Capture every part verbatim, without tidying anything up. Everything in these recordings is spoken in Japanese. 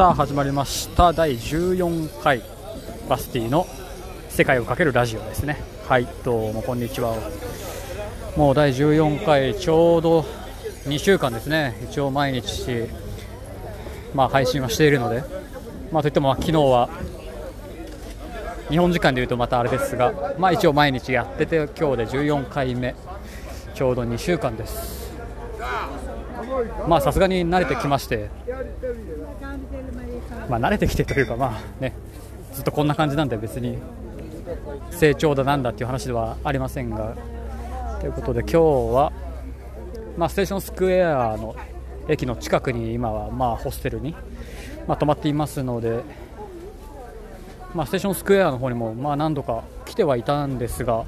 さあ始まりましただいじゅうよんかいバスティの世界をかけるラジオですね。はいどうもこんにちは。もうだいじゅうよんかいちょうどにしゅうかんですね。一応毎日、まあ、配信はしているので、まあ、といっても昨日は日本時間でいうとまたあれですが、まあ、一応毎日やってて今日でじゅうよんかいめちょうどにしゅうかんです。まあさすがに慣れてきまして、まあ、慣れてきてというかまあねずっとこんな感じなんで別に成長だなんだっていう話ではありませんが、ということで今日は、まあ、ステーションスクエアの駅の近くに今はまあホステルに、まあ、泊まっていますので、まあ、ステーションスクエアの方にもまあ何度か来てはいたんですが、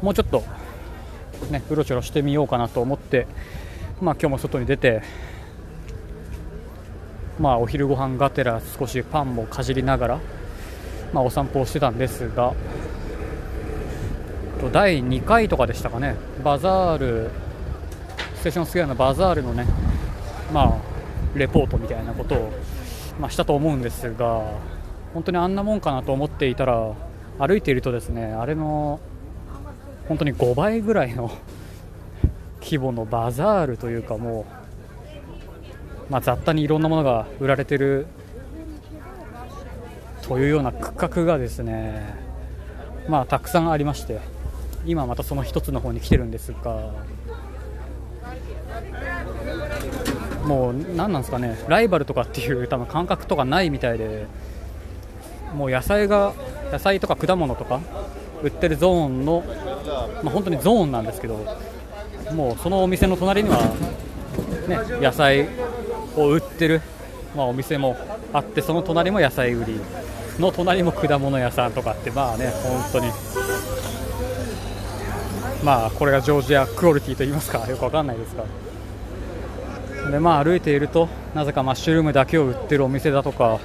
もうちょっとねうろちょろしてみようかなと思って、まあ、今日も外に出て、まあ、お昼ご飯がてら少しパンもかじりながら、まあ、お散歩をしてたんですが、だいにかいとかでしたかね、バザールステーションスクエアのバザールのね、まあ、レポートみたいなことを、まあ、したと思うんですが、本当にあんなもんかなと思っていたら歩いているとですね、あれの本当にごばいぐらいの規模のバザールというか、もう、まあ、雑多にいろんなものが売られているというような区画がですね、まあ、たくさんありまして、今またその一つの方に来てるんですが、もう何なんですかね、ライバルとかっていう多分感覚とかないみたいで、もう野菜が野菜とか果物とか売ってるゾーンの、まあ、本当にゾーンなんですけど、もうそのお店の隣には、ね、野菜を売ってる、まあ、お店もあって、その隣も野菜売りの隣も果物屋さんとかって、まあね本当にまあこれがジョージアクオリティと言いますか、よくわかんないですが、でまあ歩いているとなぜかマッシュルームだけを売ってるお店だとか、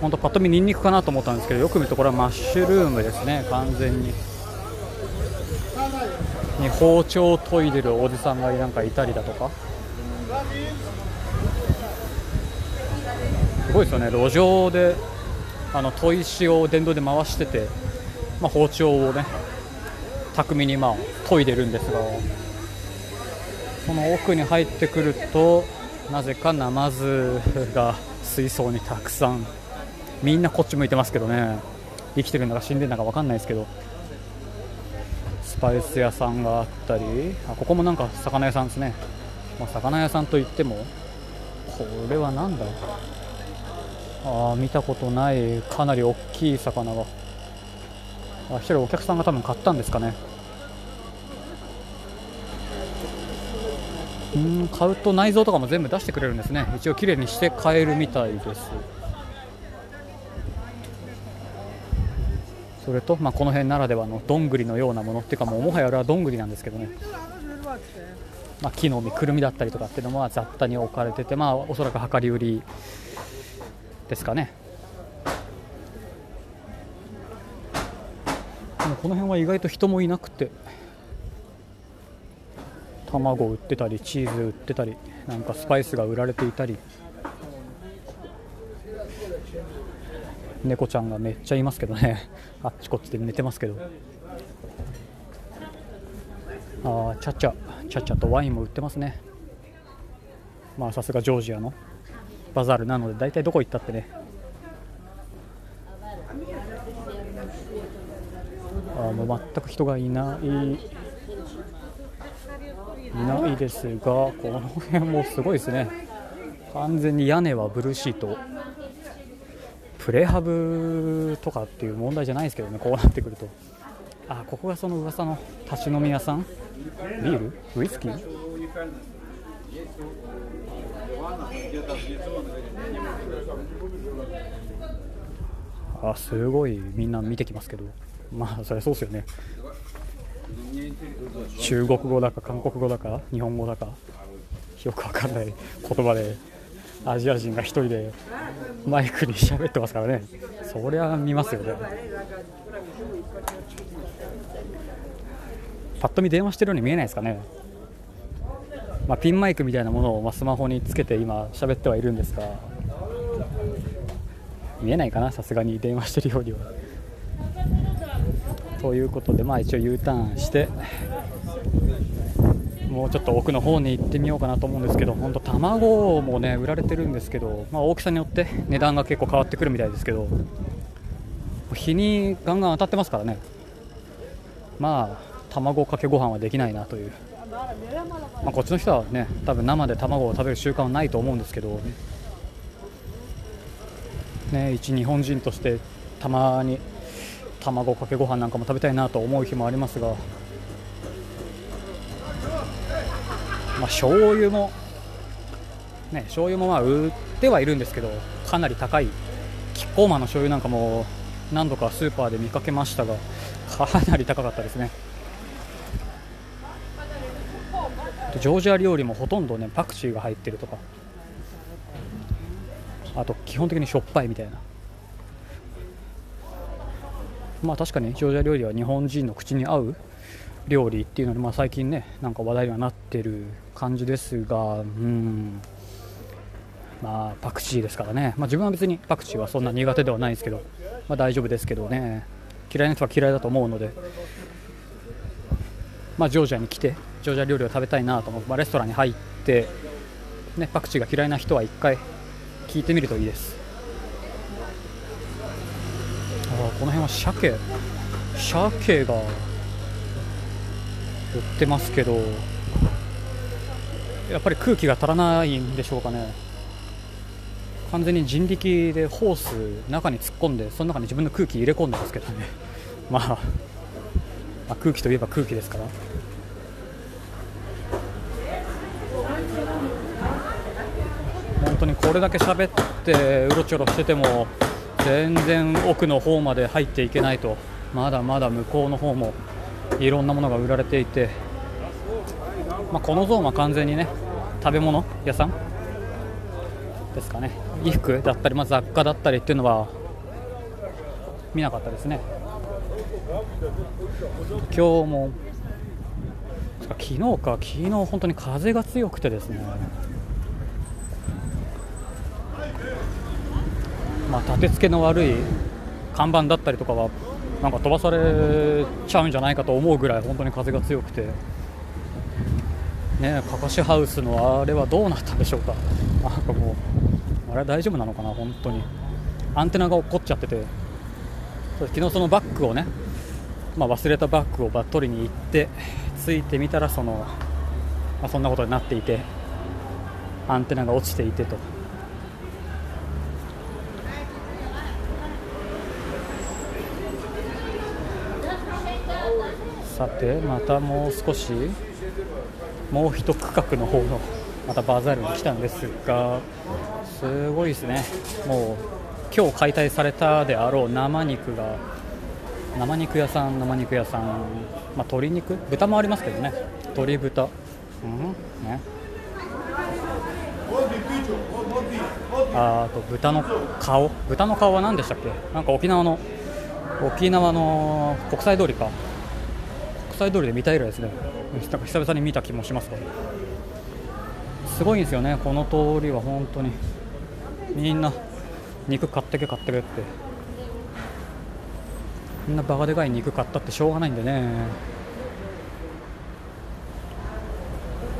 本当パッと見ニンニクかなと思ったんですけど、よく見るとこれはマッシュルームですね。完全にに包丁を研いでるおじさんがなんかいたりだとか、すごいですよね。路上であの砥石を電動で回してて、まあ、包丁をね巧みにまあ研いでるんですが、この奥に入ってくるとなぜかナマズが水槽にたくさん、みんなこっち向いてますけどね、生きてるのか死んでるのか分かんないですけど、スパイス屋さんがあったり、あここもなんか魚屋さんですね、まあ、魚屋さんといってもこれはなんだ、あ見たことないかなり大きい魚が、あ一人お客さんが多分買ったんですかね。うん買うと内臓とかも全部出してくれるんですね。一応きれいにして買えるみたいです。それと、まあ、この辺ならではのどんぐりのようなものっていうか、もうもはやあれはどんぐりなんですけどね、まあ、木の実くるみだったりとかっていうのも雑多に置かれてて、まあ、おそらく量り売りですかね。でもこの辺は意外と人もいなくて、卵売ってたりチーズ売ってたり、なんかスパイスが売られていたり、猫ちゃんがめっちゃいますけどねあっちこっちで寝てますけど、あチャチャチャチャとワインも売ってますね。まあさすがジョージアのバザールなので、大体どこ行ったってね、あもう全く人がいないいないですが、この辺もすごいですね。完全に屋根はブルーシート、プレハブとかっていう問題じゃないですけどね、こうなってくると。あここがその噂の立ち飲み屋さん、ビールウイスキー、あすごいみんな見てきますけど、まあそれそうですよね。中国語だか韓国語だか日本語だかよくわかんない言葉でアジア人が一人でマイクに喋ってますからね、そりゃ見ますよね。パッと見電話してるように見えないですかね、まあ、ピンマイクみたいなものをスマホにつけて今喋ってはいるんですが、見えないかな、さすがに電話してるようには。ということで、まあ、一応 U ターンしてもうちょっと奥の方に行ってみようかなと思うんですけど、本当卵もね売られてるんですけど、まあ、大きさによって値段が結構変わってくるみたいですけど、日にガンガン当たってますからね、まあ卵かけご飯はできないなという、まあ、こっちの人はね多分生で卵を食べる習慣はないと思うんですけどね、一日本人としてたまに卵かけご飯なんかも食べたいなと思う日もありますが、まあ、醤油もね、醤油もまあ売ってはいるんですけど、かなり高いキッコーマンの醤油なんかも何度かスーパーで見かけましたが、かなり高かったですね。ジョージア料理もほとんどねパクチーが入ってるとか、あと基本的にしょっぱいみたいな。まあ確かにジョージア料理は日本人の口に合う料理っていうので、まあ、最近ねなんか話題にはなってる感じですが、うん、まあパクチーですからね、まあ、自分は別にパクチーはそんな苦手ではないんですけど、まあ、大丈夫ですけどね、嫌いな人は嫌いだと思うので、まあ、ジョージアに来てジョージア料理を食べたいなと思う、まあ、レストランに入って、ね、パクチーが嫌いな人は一回聞いてみるといいです。あ、この辺は鮭鮭が売ってますけど、やっぱり空気が足らないんでしょうかね。完全に人力でホース中に突っ込んで、その中に自分の空気入れ込んでますけどねまあ、まあ空気といえば空気ですから。本当にこれだけ喋ってうろちょろしてても全然奥の方まで入っていけないと、まだまだ向こうの方もいろんなものが売られていて、まあ、このゾーンは完全にね食べ物屋さんですかね、衣服だったり、まあ、雑貨だったりっていうのは見なかったですね。今日も昨日か昨日本当に風が強くてですね、まあ、立て付けの悪い看板だったりとかはなんか飛ばされちゃうんじゃないかと思うぐらい本当に風が強くて、ねえ、かかしハウスのあれはどうなったんでしょうか。なんかもうあれは大丈夫なのかな、本当にアンテナが落っこっちゃってて、昨日そのバッグをね、まあ、忘れたバッグを取りに行ってついてみたら、その、まあ、そんなことになっていて、アンテナが落ちていてと。さて、またもう少し、もう一区画の方のまたバザールに来たんですが、すごいですね。もう今日解体されたであろう生肉が、生肉屋さん、生肉屋さん、まあ、鶏肉、豚もありますけどね、鶏豚、うんね、あ、あと豚の顔、豚の顔は何でしたっけ、なんか沖縄の沖縄の国際通りか。国際通りで見た以来ですね、久々に見た気もしますが、すごいんですよね、この通りは本当にみんな肉買ってけ買ってけって、みんなバカでかい肉買ったってしょうがないんでね、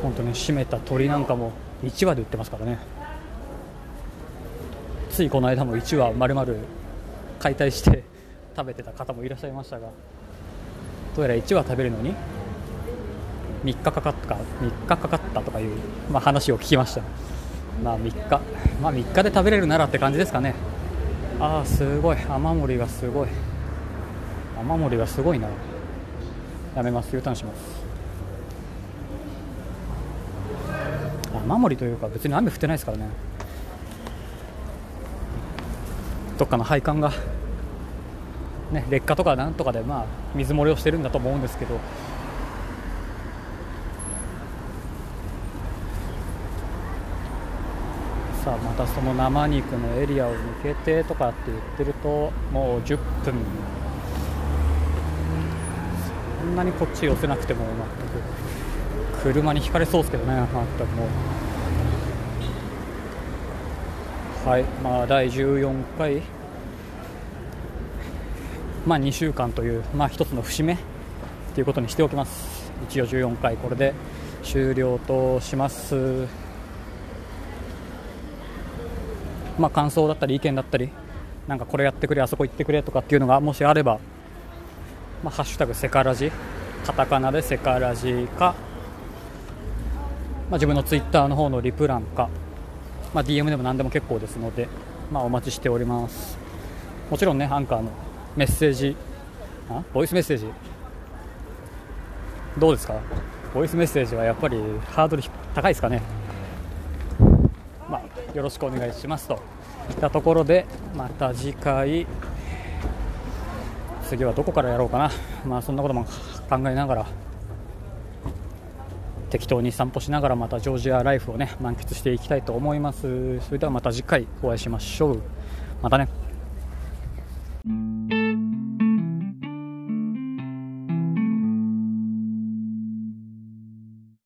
本当に締めた鶏なんかもいちわで売ってますからね、ついこの間もいちわ丸々解体して食べてた方もいらっしゃいましたが、どうやらいちわ食べるのにみっかかかったかみっかかかったとかいう、まあ、話を聞きました。まあみっか、まあ、みっかで食べれるならって感じですかね。ああ、すごい雨漏りがすごい雨漏りがすごいな、やめます、Uターンします。雨漏りというか別に雨降ってないですからね、どっかの配管がね、劣化とかなんとかで、まあ、水漏れをしてるんだと思うんですけど、さあまたその生肉のエリアを抜けてとかって言ってると、もうじゅっぷん、そんなにこっち寄せなくても全く車にひかれそうですけどね、全くもう。はい、まあだいじゅうよんかいまあ、にしゅうかんという、まあ、一つの節目ということにしておきます。一応じゅうよんかいこれで終了とします。まあ、感想だったり意見だったり、なんかこれやってくれ、あそこ行ってくれとかっていうのがもしあれば、まあ、ハッシュタグセカラジ、カタカナでセカラジか、まあ、自分のツイッターの方のリプランか、まあ、ディーエム でも何でも結構ですので、まあ、お待ちしております。もちろんね、アンカーのメッセージ、あボイスメッセージどうですか。ボイスメッセージはやっぱりハードル高いですかね。まあ、よろしくお願いしますといったところで、また次回、次はどこからやろうかな、まあ、そんなことも考えながら、適当に散歩しながらまたジョージアライフをね、満喫していきたいと思います。それではまた次回お会いしましょう。またね。